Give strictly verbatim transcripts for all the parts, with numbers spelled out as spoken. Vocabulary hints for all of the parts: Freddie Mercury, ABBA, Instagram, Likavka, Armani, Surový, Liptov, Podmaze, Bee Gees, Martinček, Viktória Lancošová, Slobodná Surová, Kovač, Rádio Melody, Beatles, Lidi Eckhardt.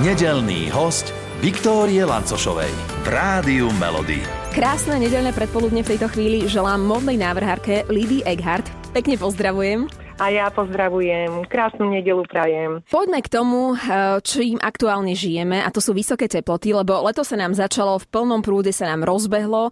Nedeľný hosť Viktórie Lancošovej v Rádiu Melody. Krásne nedeľné predpoludne v tejto chvíli želám modnej návrhárke Lidi Eckhardt. Pekne pozdravujem. A ja pozdravujem. Krásnu nedeľu prajem. Poďme k tomu, čím aktuálne žijeme, a to sú vysoké teploty, lebo leto sa nám začalo, v plnom prúde sa nám rozbehlo.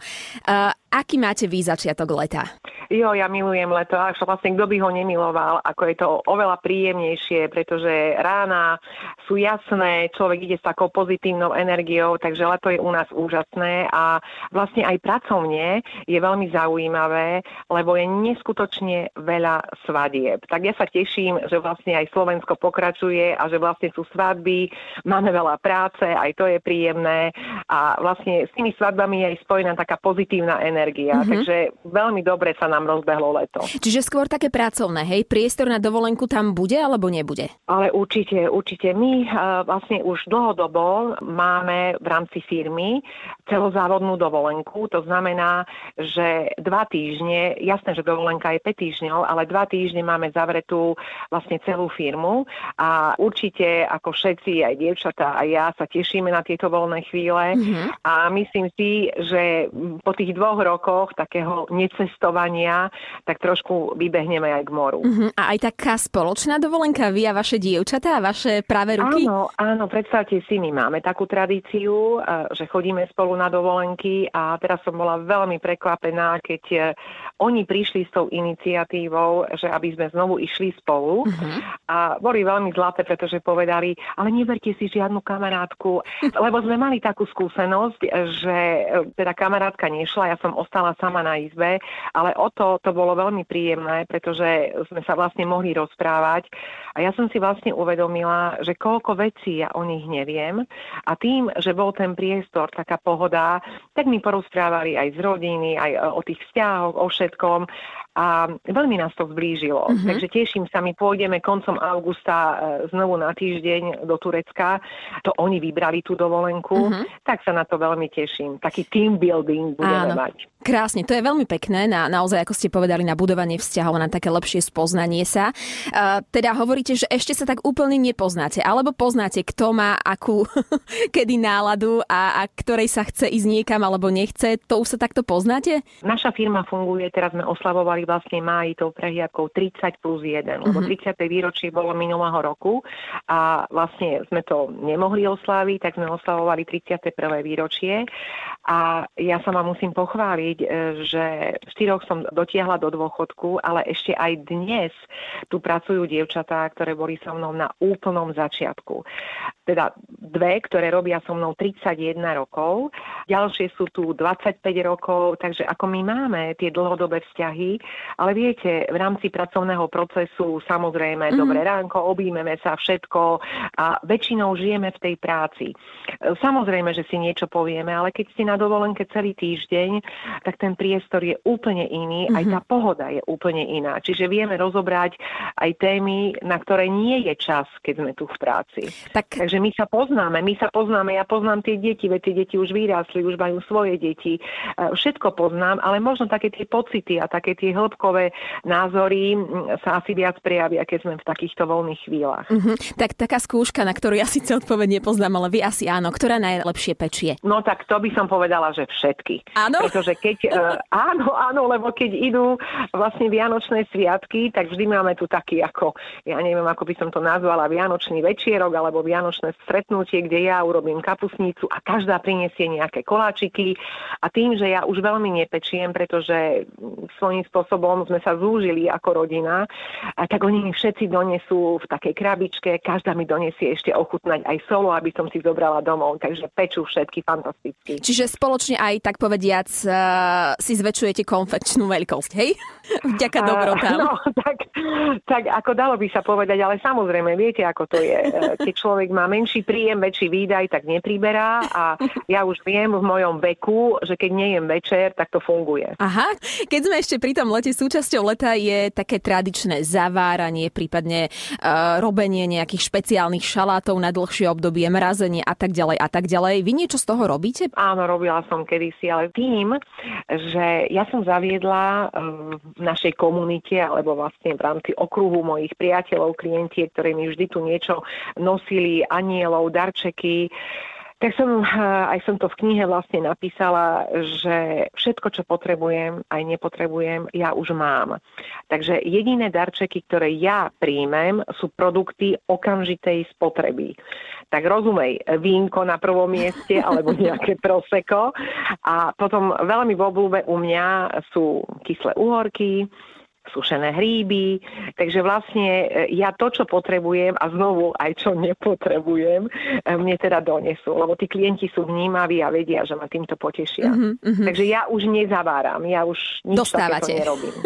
Aký máte vy začiatok leta? Jo, ja milujem leto, až vlastne kto by ho nemiloval, ako je to oveľa príjemnejšie, pretože rána sú jasné, človek ide s takou pozitívnou energiou, takže leto je u nás úžasné a vlastne aj pracovne je veľmi zaujímavé, lebo je neskutočne veľa svadieb. Tak ja sa teším, že vlastne aj Slovensko pokračuje a že vlastne sú svadby, máme veľa práce, aj to je príjemné a vlastne s tými svadbami je aj spojená taká pozitívna energia, mm-hmm. takže veľmi dobre sa nám rozbehlo leto. Čiže skôr také pracovné, hej? Priestor na dovolenku tam bude alebo nebude? Ale určite, určite. My uh, vlastne už dlhodobo máme v rámci firmy celozávodnú dovolenku. To znamená, že dva týždne, jasné, že dovolenka je päť týždňov, ale dva týždne máme zavretú vlastne celú firmu a určite ako všetci, aj dievčatá, aj ja sa tešíme na tieto voľné chvíle mm-hmm. a myslím si, že po tých dvoch rokoch takého necestovania tak trošku vybehneme aj k moru. Uh-huh. A aj taká spoločná dovolenka, vy a vaše dievčatá a vaše práve ruky? Áno, áno, predstavte si, my máme takú tradíciu, že chodíme spolu na dovolenky a teraz som bola veľmi prekvapená, keď oni prišli s tou iniciatívou, že aby sme znovu išli spolu uh-huh. a boli veľmi zlaté, pretože povedali, ale neberte si žiadnu kamarátku, lebo sme mali takú skúsenosť, že teda kamarátka nešla, ja som ostala sama na izbe, ale od To, to bolo veľmi príjemné, pretože sme sa vlastne mohli rozprávať a ja som si vlastne uvedomila, že koľko vecí ja o nich neviem a tým, že bol ten priestor, taká pohoda, tak mi porozprávali aj z rodiny, aj o tých vzťahoch, o všetkom a veľmi nás to zblížilo. Mm-hmm. Takže teším sa, my pôjdeme koncom augusta znovu na týždeň do Turecka, to oni vybrali tú dovolenku, mm-hmm. tak sa na to veľmi teším. Taký team building budeme Áno. mať. Krásne, to je veľmi pekné, na, naozaj, ako ste povedali, na budovanie vzťahov, na také lepšie spoznanie sa. Uh, teda hovoríte, že ešte sa tak úplne nepoznáte, alebo poznáte, kto má akú kedy náladu a, a ktorej sa chce ísť niekam alebo nechce, to už sa takto poznáte? Naša firma funguje, teraz sme oslavovali vlastne máji tou prehliadkou tridsať plus jeden, lebo tridsiate výročie bolo minulého roku a vlastne sme to nemohli osláviť, tak sme oslavovali tridsiate prvé výročie a ja sa vám musím pochváliť, že v štyroch som dotiahla do dôchodku, ale ešte aj dnes tu pracujú dievčatá, ktoré boli so mnou na úplnom začiatku. Teda dve, ktoré robia so mnou tridsaťjeden rokov, ďalšie sú tu dvadsaťpäť rokov, takže ako my máme tie dlhodobé vzťahy, ale viete, v rámci pracovného procesu samozrejme, mm-hmm. dobré ránko, objímeme sa všetko a väčšinou žijeme v tej práci. Samozrejme, že si niečo povieme, ale keď ste na dovolenke celý týždeň, tak ten priestor je úplne iný, aj tá pohoda je úplne iná. Čiže vieme rozobrať aj témy, na ktoré nie je čas, keď sme tu v práci. Tak... Takže my sa poznáme, my sa poznáme, ja poznám tie deti, veď tie deti už vyrástli, už majú svoje deti, všetko poznám, ale možno také tie pocity a také tie hĺbkové názory sa asi viac prejavia, keď sme v takýchto voľných chvíľach. Uh-huh. Tak taká skúška, na ktorú ja síce odpoveď nepoznám, ale vy asi áno, ktorá najlepšie pečie? No tak to by som povedala, že všetky. Áno? Pretože keď, uh, áno, áno, lebo keď idú vlastne vianočné sviatky, tak vždy máme tu taký ako, ja neviem, ako by som to nazvala, vianočný večierok alebo vianočné stretnutie, kde ja urobím kapustnicu a každá prinesie nejaké koláčiky a tým, že ja už veľmi nepečiem, pretože svojím spôsobom sme sa zúžili ako rodina, a tak oni mi všetci donesú v takej krabičke, každá mi donesie ešte ochutnať aj solo, aby som si zobrala domov, takže pečú všetky fantasticky. Čiže spoločne aj, tak povediac, si zväčšujete konfekčnú veľkosť, hej? Vďaka dobrotám. No, tak, tak ako dalo by sa povedať, ale samozrejme, viete, ako to je. Keď človek má menší príjem, väčší výdaj, tak nepriberá a ja už viem v mojom veku, že keď nejem večer, tak to funguje. Aha, keď sme ešte pri tom lete, súčasťou leta je také tradičné zaváranie, prípadne uh, robenie nejakých špeciálnych šalátov na dlhšie obdobie, mrazenie a tak ďalej a tak ďalej. Vy niečo z toho robíte? Áno, robila som kedysi, ale tým, že ja som zaviedla v našej komunite, alebo vlastne v rámci okruhu mojich priateľov, klientiek, ktorí mi vždy tu niečo nosili, anielov, darčeky. Tak som, aj som to v knihe vlastne napísala, že všetko, čo potrebujem, aj nepotrebujem, ja už mám. Takže jediné darčeky, ktoré ja príjmem, sú produkty okamžitej spotreby. Tak rozumej, vínko na prvom mieste, alebo nejaké prosecco. A potom veľmi v obľúbe u mňa sú kyslé uhorky, sušené hríby, takže vlastne ja to, čo potrebujem a znovu aj čo nepotrebujem, mne teda donesú, lebo tí klienti sú vnímaví a vedia, že ma týmto potešia. Mm-hmm. Takže ja už nezaváram, ja už nič Dostávate. Takéto nerobím.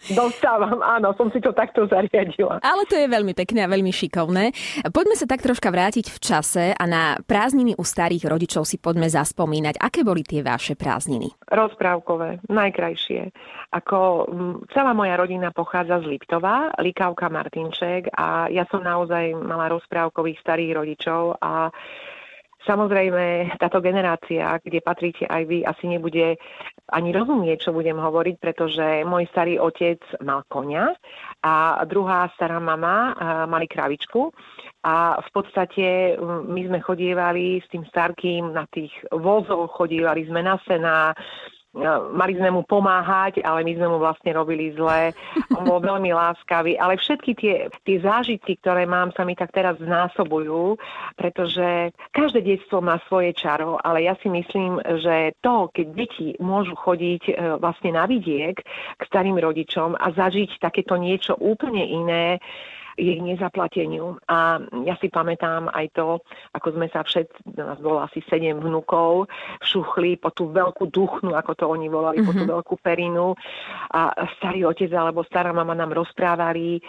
Dostávam, áno, som si to takto zariadila. Ale to je veľmi pekné a veľmi šikovné. Poďme sa tak troška vrátiť v čase a na prázdniny u starých rodičov si poďme zaspomínať. Aké boli tie vaše prázdniny? Rozprávkové, najkrajšie. Ako celá moja rodina pochádza z Liptova, Likavka, Martinček a ja som naozaj mala rozprávkových starých rodičov a samozrejme, táto generácia, kde patríte aj vy, asi nebude ani rozumieť, čo budem hovoriť, pretože môj starý otec mal koňa a druhá stará mama mali kravičku. A v podstate my sme chodievali s tým starkým na tých vozoch, chodievali sme na sená, mali sme mu pomáhať, ale my sme mu vlastne robili zle. On bol veľmi láskavý, ale všetky tie, tie zážitky, ktoré mám, sa mi tak teraz znásobujú, pretože každé detstvo má svoje čaro, ale ja si myslím, že to, keď deti môžu chodiť vlastne na vidiek k starým rodičom a zažiť takéto niečo úplne iné, je k nezaplateniu. A ja si pamätám aj to, ako sme sa všetci, nás bolo asi sedem vnukov, šuchli po tú veľkú duchnu, ako to oni volali, mm-hmm. po tú veľkú perinu. A starý otec alebo stará mama nám rozprávali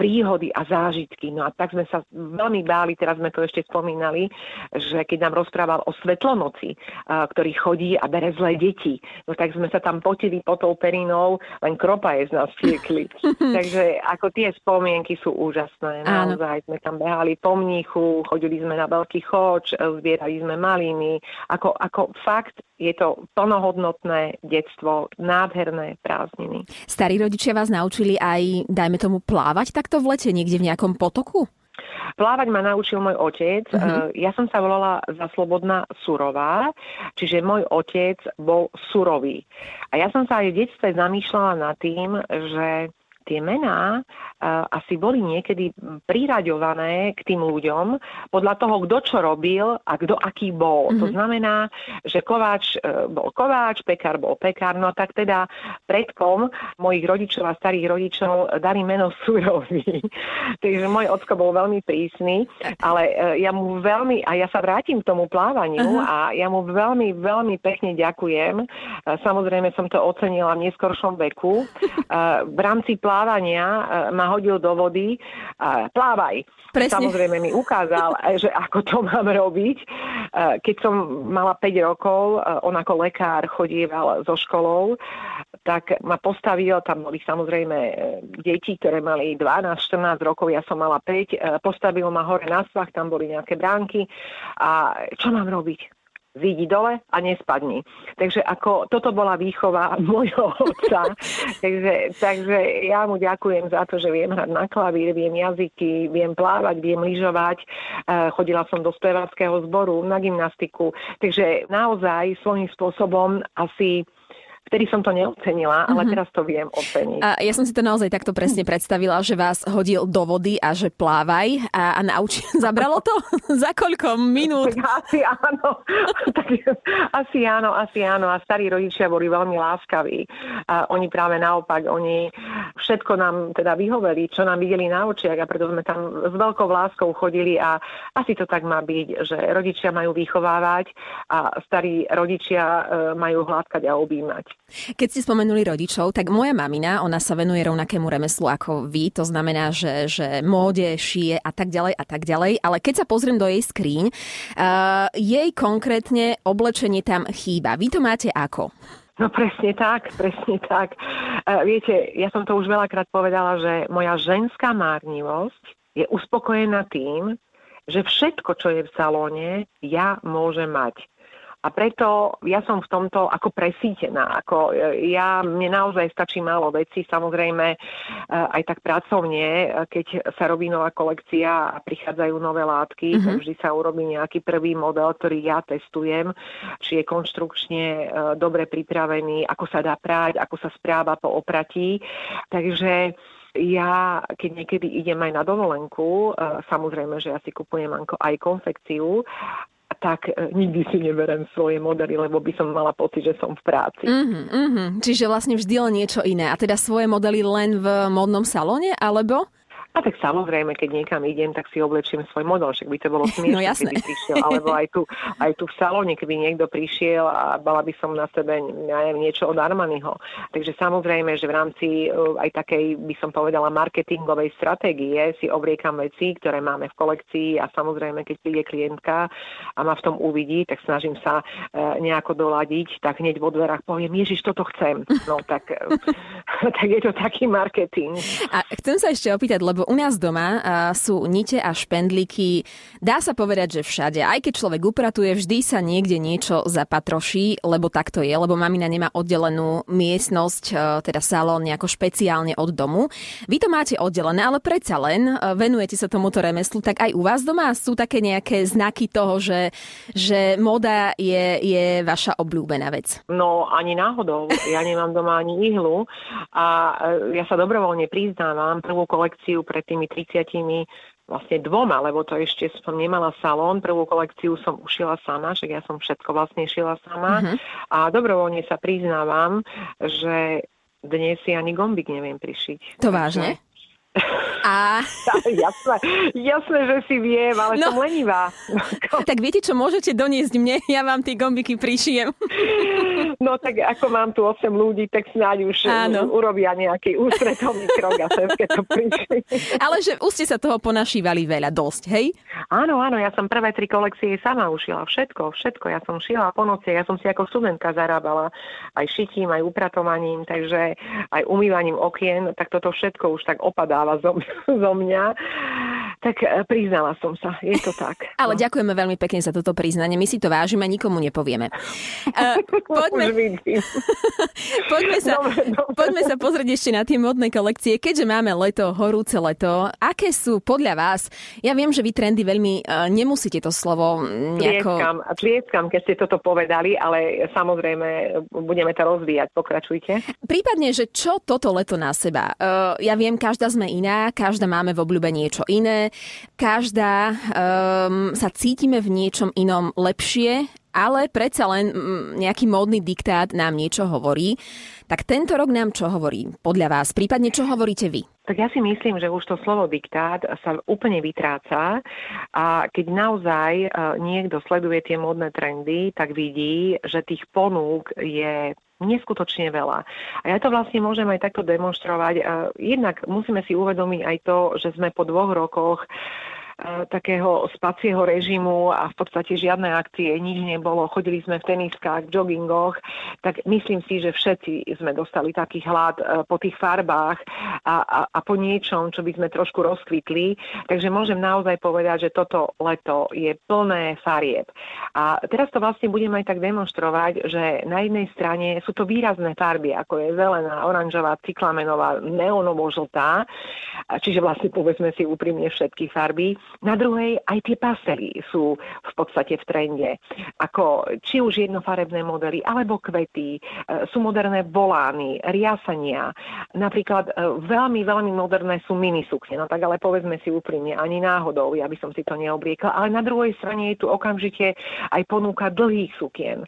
príhody a zážitky. No a tak sme sa veľmi báli, teraz sme to ešte spomínali, že keď nám rozprával o svetlonoci, ktorý chodí a bere zlé deti, no tak sme sa tam potili po tou perinou, len kropa je z nás tiekli. Takže ako tie spomienky sú úžasné. Naozaj sme tam behali po mníchu, chodili sme na veľký choč, zbierali sme maliny. Ako, ako fakt je to plnohodnotné detstvo, nádherné prázdniny. Starí rodičia vás naučili aj, dajme tomu, plávať takto v lete niekde v nejakom potoku? Plávať ma naučil môj otec. Uh-huh. Ja som sa volala za Slobodná Surová, čiže môj otec bol Surový. A ja som sa aj v detstve zamýšľala nad tým, že tie mená uh, asi boli niekedy priraďované k tým ľuďom podľa toho, kto čo robil a kto aký bol. Mm-hmm. To znamená, že Kovač uh, bol Kovač, pekár bol pekár. No tak teda predkom mojich rodičov a starých rodičov dali meno Surový. Takže môj ocko bol veľmi prísny, ale uh, ja mu veľmi, a ja sa vrátim k tomu plávaniu uh-huh. a ja mu veľmi, veľmi pekne ďakujem. Uh, samozrejme som to ocenila v neskoršom veku. Uh, v rámci plávania plávania ma hodil do vody. Plávaj. Presne. Samozrejme mi ukázal, že ako to mám robiť. Keď som mala päť rokov, on ako lekár chodieval so školou, tak ma postavil, tam boli samozrejme deti, ktoré mali dvanásť štrnásť rokov, ja som mala päť, postavil ma hore na svach, tam boli nejaké bránky a čo mám robiť? Zídi dole a nespadni. Takže ako toto bola výchova môjho otca. takže, takže ja mu ďakujem za to, že viem hrať na klavír, viem jazyky, viem plávať, viem lyžovať. E, chodila som do speváckého zboru, na gymnastiku. Takže naozaj svojím spôsobom asi vtedy som to neocenila, ale teraz to viem oceniť. A ja som si to naozaj takto presne predstavila, že vás hodil do vody a že plávaj a, a naučil. Zabralo to? Za koľko minút? Tak asi áno. Tak, asi áno, asi áno. A starí rodičia boli veľmi láskaví. A oni práve naopak, oni všetko nám teda vyhoveli, čo nám videli na očiach a preto sme tam s veľkou láskou chodili a asi to tak má byť, že rodičia majú vychovávať a starí rodičia majú hladkať a objímať. Keď ste spomenuli rodičov, tak moja mamina, ona sa venuje rovnakému remeslu ako vy, to znamená, že, že móde, šije a tak ďalej a tak ďalej, ale keď sa pozriem do jej skríň, uh, jej konkrétne oblečenie tam chýba. Vy to máte ako? No presne tak, presne tak. Uh, viete, ja som to už veľakrát povedala, že moja ženská márnivosť je uspokojená tým, že všetko, čo je v salóne, ja môžem mať. A preto ja som v tomto ako presítená. Ako ja, mne naozaj stačí málo vecí, samozrejme aj tak pracovne, keď sa robí nová kolekcia a prichádzajú nové látky, mm-hmm. tak vždy sa urobí nejaký prvý model, ktorý ja testujem, či je konštrukčne dobre pripravený, ako sa dá prať, ako sa správa po opratí. Takže ja, keď niekedy idem aj na dovolenku, samozrejme, že ja si kupujem aj konfekciu, tak nikdy si neberem svoje modely, lebo by som mala pocit, že som v práci. Mm-hmm, mm-hmm. Čiže vlastne vždy len niečo iné. A teda svoje modely len v módnom salóne, alebo? A tak samozrejme, keď niekam idem, tak si oblečím svoj model, však by to bolo smiešne, no jasné, keby prišiel, alebo aj tu, aj tu v salóne, keby niekto prišiel a bala by som na sebe, neviem, niečo od Armaniho. Takže samozrejme, že v rámci aj takej, by som povedala, marketingovej stratégie si obliekam veci, ktoré máme v kolekcii, a samozrejme, keď príde klientka a ma v tom uvidí, tak snažím sa nejako doladiť, tak hneď vo dverách poviem, Ježiš, toto chcem. No tak, tak je to taký marketing. A chcem sa ešte opýtať, lebo u nás doma sú nite a špendlíky, dá sa povedať, že všade. Aj keď človek upratuje, vždy sa niekde niečo zapatroší, lebo tak to je, lebo mamina nemá oddelenú miestnosť, teda salón nejako špeciálne od domu. Vy to máte oddelené, ale predsa len venujete sa tomuto remeslu, tak aj u vás doma sú také nejaké znaky toho, že, že móda je, je vaša obľúbená vec? No ani náhodou. Ja nemám doma ani ihlu a ja sa dobrovoľne priznávam, prvú kolekciu pred tými tridsiatimi vlastne dvoma, lebo to ešte som nemala salón. Prvú kolekciu som ušila sama, však ja som všetko vlastne šila sama. Uh-huh. A dobrovoľne sa priznávam, že dnes si ani gombík neviem prišiť. To vážne? A... jasné, jasné, že si viem, ale no, som lenivá. Tak viete, čo môžete doniesť mne? Ja vám tie gombíky prišijem. No tak ako mám tu osem ľudí, tak snáď už áno, urobia nejaký ústretovný krok a sem, keď to prišli. Ale že už ste sa toho ponašívali veľa, dosť, hej? Áno, áno, ja som prvé tri kolekcie sama ušila, všetko, všetko. Ja som šila po noci, ja som si ako studentka zarábala aj šitím, aj upratovaním, takže aj umývaním okien, tak toto všetko už tak opadá zo mňa, tak priznala som sa. Je to tak. Ale ďakujeme veľmi pekne za toto priznanie. My si to vážime, nikomu nepovieme. Uh, poďme... poďme, sa, dobre, dobre. poďme sa pozrieť ešte na tie modné kolekcie. Keďže máme leto, horúce leto, aké sú podľa vás? Ja viem, že vy trendy veľmi uh, nemusíte to slovo nejako... Tlieskam, tlieskam, keď ste toto povedali, ale samozrejme budeme to rozvíjať. Pokračujte. Prípadne, že čo toto leto na seba? Uh, ja viem, každá sme iná, každá máme v obľúbe niečo iné, každá um, sa cítime v niečom inom lepšie, ale predsa len um, nejaký módny diktát nám niečo hovorí. Tak tento rok nám čo hovorí podľa vás? Prípadne čo hovoríte vy? Tak ja si myslím, že už to slovo diktát sa úplne vytráca a keď naozaj niekto sleduje tie módne trendy, tak vidí, že tých ponúk je neskutočne veľa. A ja to vlastne môžem aj takto demonstrovať. Jednak musíme si uvedomiť aj to, že sme po dvoch rokoch takého spacieho režimu a v podstate žiadne akcie, nič nebolo. Chodili sme v teniskách, v joggingoch, tak myslím si, že všetci sme dostali taký hlad po tých farbách a, a, a po niečom, čo by sme trošku rozkvitli. Takže môžem naozaj povedať, že toto leto je plné farieb. A teraz to vlastne budem aj tak demonstrovať, že na jednej strane sú to výrazné farby, ako je zelená, oranžová, cyklamenová, neonovo-žltá, čiže vlastne povedzme si úprimne všetky farby. Na druhej aj tie pastely sú v podstate v trende. Ako či už jednofarebné modely, alebo kvety, sú moderné volány, riasania. Napríklad veľmi, veľmi moderné sú minisukne. No tak ale povedzme si úprimne, ani náhodou, ja by som si to neobliekla. Ale na druhej strane je tu okamžite aj ponúka dlhých sukien.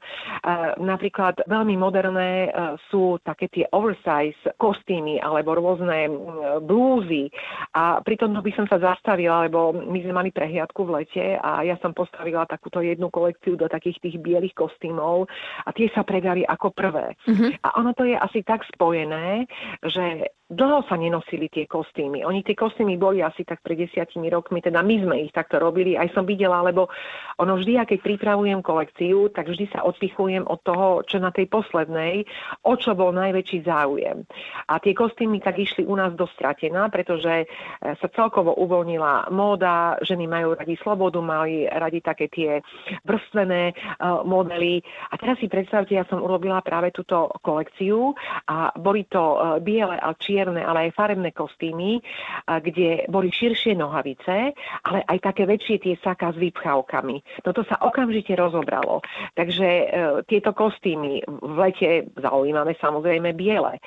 Napríklad veľmi moderné sú také tie oversize kostýmy, alebo rôzne blúzy. A pritom by som sa zastavila, lebo my sme mali prehliadku v lete a ja som postavila takúto jednu kolekciu do takých tých bielých kostýmov a tie sa predali ako prvé. Mm-hmm. A ono to je asi tak spojené, že dlho sa nenosili tie kostýmy. Oni tie kostýmy boli asi tak pred desiatimi rokmi, teda my sme ich takto robili, aj som videla, lebo ono vždy, ja keď pripravujem kolekciu, tak vždy sa odpichujem od toho, čo na tej poslednej, o čo bol najväčší záujem. A tie kostýmy tak išli u nás dosť stratená, pretože sa celkovo uvoľnila móda, ženy majú radi slobodu, majú radi také tie vrstvené uh, modely. A teraz si predstavte, ja som urobila práve túto kolekciu a boli to uh, biele a či čierne, ale aj farebné kostýmy, kde boli širšie nohavice, ale aj také väčšie tie saka s vypchávkami. No to sa okamžite rozobralo. Takže e, tieto kostýmy v lete zaujímavé, samozrejme biele.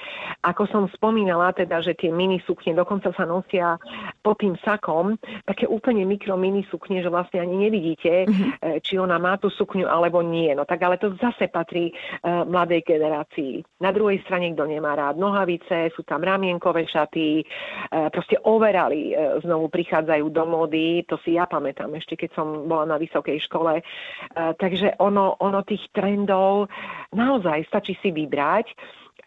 Ako som spomínala, teda, že tie mini sukne dokonca sa nosia pod tým sakom, také úplne mikro mini sukne, že vlastne ani nevidíte, mm-hmm. či ona má tú sukňu alebo nie. No tak ale to zase patrí e, mladej generácii. Na druhej strane, kto nemá rád nohavice, sú tam rád ramienkové šaty, proste overali, znovu prichádzajú do módy, to si ja pamätám ešte, keď som bola na vysokej škole. Takže ono, ono tých trendov naozaj stačí si vybrať.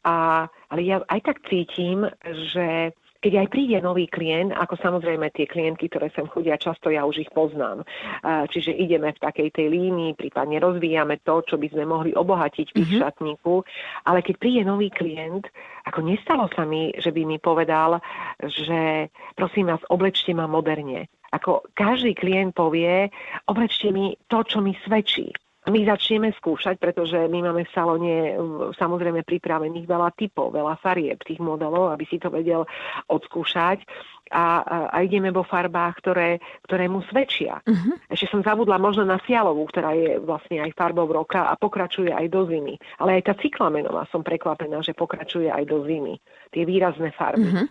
A, ale ja aj tak cítim, že keď aj príde nový klient, ako samozrejme tie klientky, ktoré sem chodia často, ja už ich poznám. Čiže ideme v takej tej línii, prípadne rozvíjame to, čo by sme mohli obohatiť v ich mm-hmm. šatníku. Ale keď príde nový klient, ako nestalo sa mi, že by mi povedal, že prosím vás, oblečte ma moderne. Ako každý klient povie, oblečte mi to, čo mi svedčí. My začneme skúšať, pretože my máme v salóne samozrejme pripravených veľa typov, veľa farieb tých modelov, aby si to vedel odskúšať. A, a ideme vo farbách, ktoré, ktoré mu svedčia. Uh-huh. Ešte som zabudla možno na fialovú, ktorá je vlastne aj farbou roka a pokračuje aj do zimy. Ale aj tá cyklamenová, som prekvapená, že pokračuje aj do zimy. Tie výrazné farby. Uh-huh.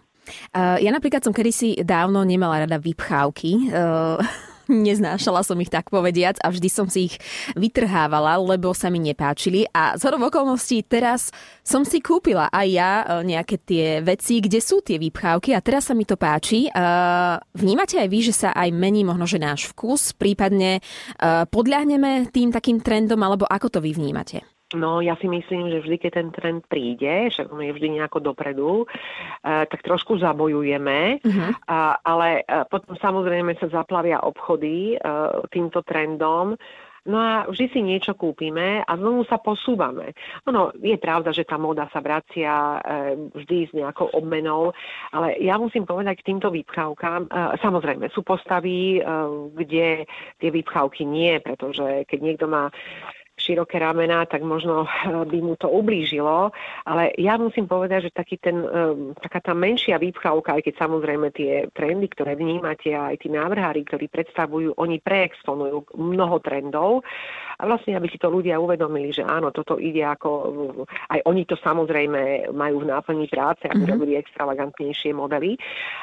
Uh, ja napríklad som kedysi dávno nemala rada vypchávky. Uh... Neznášala som ich, tak povediac, a vždy som si ich vytrhávala, lebo sa mi nepáčili. A zhodou okolností teraz som si kúpila aj ja nejaké tie veci, kde sú tie vypchávky, a teraz sa mi to páči. Vnímate aj vy, že sa aj mení možno, že náš vkus, prípadne podľahneme tým takým trendom, alebo ako to vy vnímate? No, ja si myslím, že vždy, keď ten trend príde, však on je vždy nejako dopredu, tak trošku zabojujeme, uh-huh. ale potom samozrejme sa zaplavia obchody týmto trendom. No a vždy si niečo kúpime a znovu sa posúvame. Ono, je pravda, že tá móda sa vracia vždy s nejakou obmenou, ale ja musím povedať k týmto výpchávkám, samozrejme, sú postavy, kde tie výpchávky nie, pretože keď niekto má široké ramená, tak možno by mu to ublížilo, ale ja musím povedať, že taký ten, taká tá menšia výpchávka, aj keď samozrejme tie trendy, ktoré vnímate, a aj tí návrhári, ktorí predstavujú, oni preexponujú mnoho trendov a vlastne, aby si to ľudia uvedomili, že áno, toto ide ako, aj oni to samozrejme majú v náplni práce, aby mm-hmm. robili extravagantnejšie modely,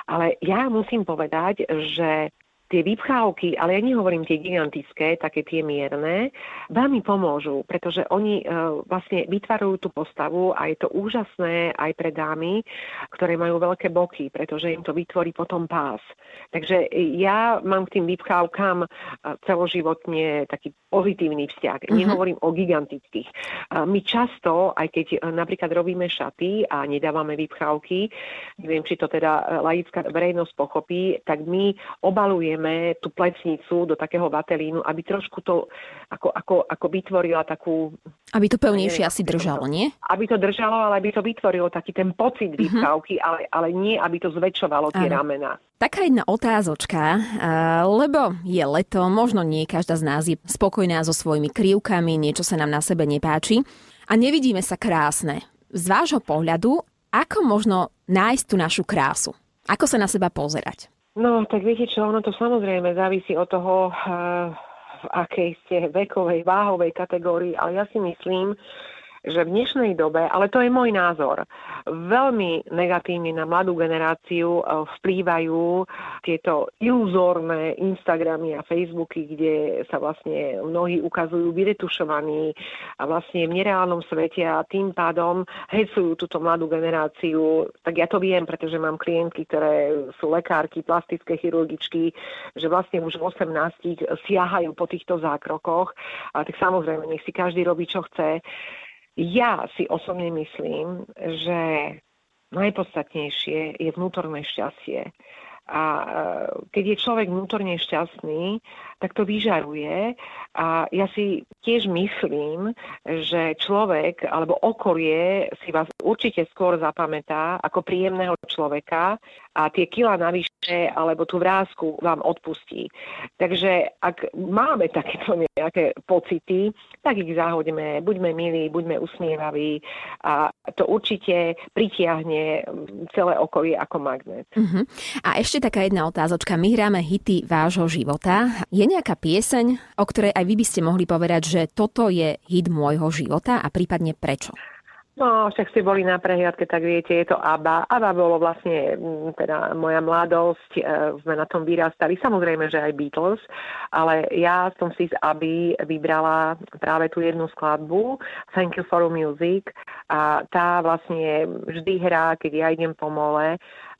ale ja musím povedať, že tie vypchávky, ale ja nehovorím tie gigantické, také tie mierne, vám mi pomôžu, pretože oni e, vlastne vytvarujú tú postavu a je to úžasné aj pre dámy, ktoré majú veľké boky, pretože im to vytvorí potom pás. Takže ja mám k tým vypchávkam celoživotne taký pozitívny vzťah. Uh-huh. Nehovorím o gigantických. E, my často, aj keď e, napríklad robíme šaty a nedávame vypchávky, neviem, či to teda laická verejnosť pochopí, tak my obalujeme tú plecnicu do takého vatelínu, aby trošku to ako, ako, ako vytvorila takú... Aby to pevnejšie asi držalo, nie? Aby to držalo, ale aby to vytvorilo taký ten pocit výpchávky, uh-huh. ale, ale nie, aby to zväčšovalo tie ano. Ramená. Taká jedna otázočka, lebo je leto, možno nie každá z nás je spokojná so svojimi krivkami, niečo sa nám na sebe nepáči a nevidíme sa krásne. Z vášho pohľadu, ako možno nájsť tú našu krásu? Ako sa na seba pozerať? No, tak viete čo, ono to samozrejme závisí od toho, v akej ste vekovej, váhovej kategórii, ale ja si myslím, že v dnešnej dobe, ale to je môj názor, veľmi negatívne na mladú generáciu vplývajú tieto iluzórne Instagramy a Facebooky, kde sa vlastne mnohí ukazujú vyretušovaní a vlastne v nereálnom svete a tým pádom hecujú túto mladú generáciu. Tak ja to viem, pretože mám klientky, ktoré sú lekárky, plastické chirurgičky, že vlastne už v osemnástich siahajú po týchto zákrokoch. A tak samozrejme, nech si každý robí, čo chce. Ja si osobne myslím, že najpodstatnejšie je vnútorné šťastie. A keď je človek vnútorne šťastný, tak to vyžaruje. A ja si tiež myslím, že človek alebo okolie si vás určite skôr zapamätá ako príjemného človeka a tie kilá navyše alebo tú vrásku vám odpustí. Takže ak máme takéto nejaké pocity, tak ich zahoďme, buďme milí, buďme usmievaví a to určite pritiahne celé okolie ako magnet. Uh-huh. A ešte taká jedna otázočka. My hráme hity vášho života. Je nejaká pieseň, o ktorej aj vy by ste mohli povedať, že toto je hit môjho života a prípadne prečo? No, však ste boli na prehliadke, tak viete, je to ABBA. ABBA bolo vlastne teda moja mladosť, sme na tom vyrastali, samozrejme, že aj Beatles, ale ja som si z ABBY vybrala práve tú jednu skladbu, Thank You For Music, a tá vlastne vždy hrá, keď ja idem po mole,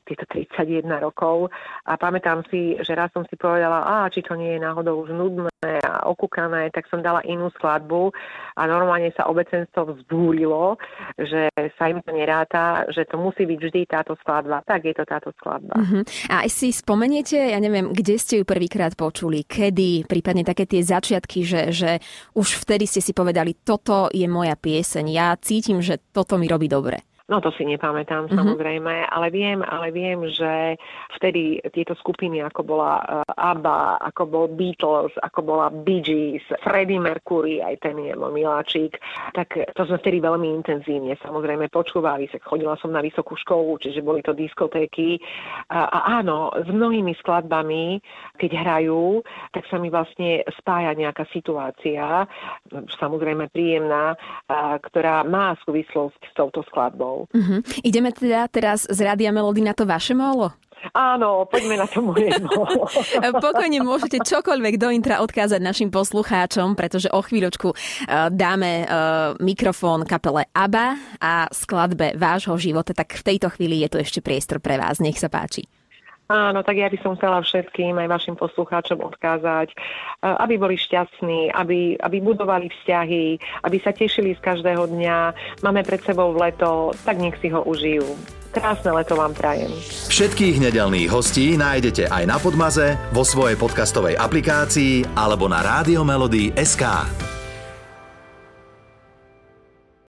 týchto tridsaťjeden rokov a pamätám si, že raz som si povedala, a či to nie je náhodou už nudné a okúkané, tak som dala inú skladbu a normálne sa obecenstvo vzbúrilo, že sa im to neráta, že to musí byť vždy táto skladba. Tak je to táto skladba. Uh-huh. A si spomeniete, ja neviem, kde ste ju prvýkrát počuli, kedy, prípadne také tie začiatky, že, že už vtedy ste si povedali, toto je moja pieseň, ja cítim, že toto mi robí dobre. No to si nepamätám samozrejme, mm-hmm. ale viem, ale viem, že vtedy tieto skupiny, ako bola ABBA, ako bol Beatles, ako bola Bee Gees, Freddie Mercury, aj ten je môj miláčik, tak to sme vtedy veľmi intenzívne samozrejme počúvali. Chodila som na vysokú školu, čiže boli to diskotéky. A, a áno, s mnohými skladbami, keď hrajú, tak sa mi vlastne spája nejaká situácia, samozrejme príjemná, ktorá má súvislosť s touto skladbou. Uh-huh. Ideme teda teraz z Rádia Melody na to vaše molo? Áno, poďme na to moje molo. Pokojne môžete čokoľvek do intra odkázať našim poslucháčom, pretože o chvíľočku uh, dáme uh, mikrofón kapele ABBA a skladbe vášho života, tak v tejto chvíli je tu ešte priestor pre vás. Nech sa páči. Áno, tak ja by som chcela všetkým aj vašim poslucháčom odkázať, aby boli šťastní, aby, aby budovali vzťahy, aby sa tešili z každého dňa. Máme pred sebou leto, tak nech si ho užijú. Krásne leto vám prajem. Všetkých nedeľných hostí nájdete aj na Podmaze, vo svojej podcastovej aplikácii alebo na Rádio Melody bodka es ká.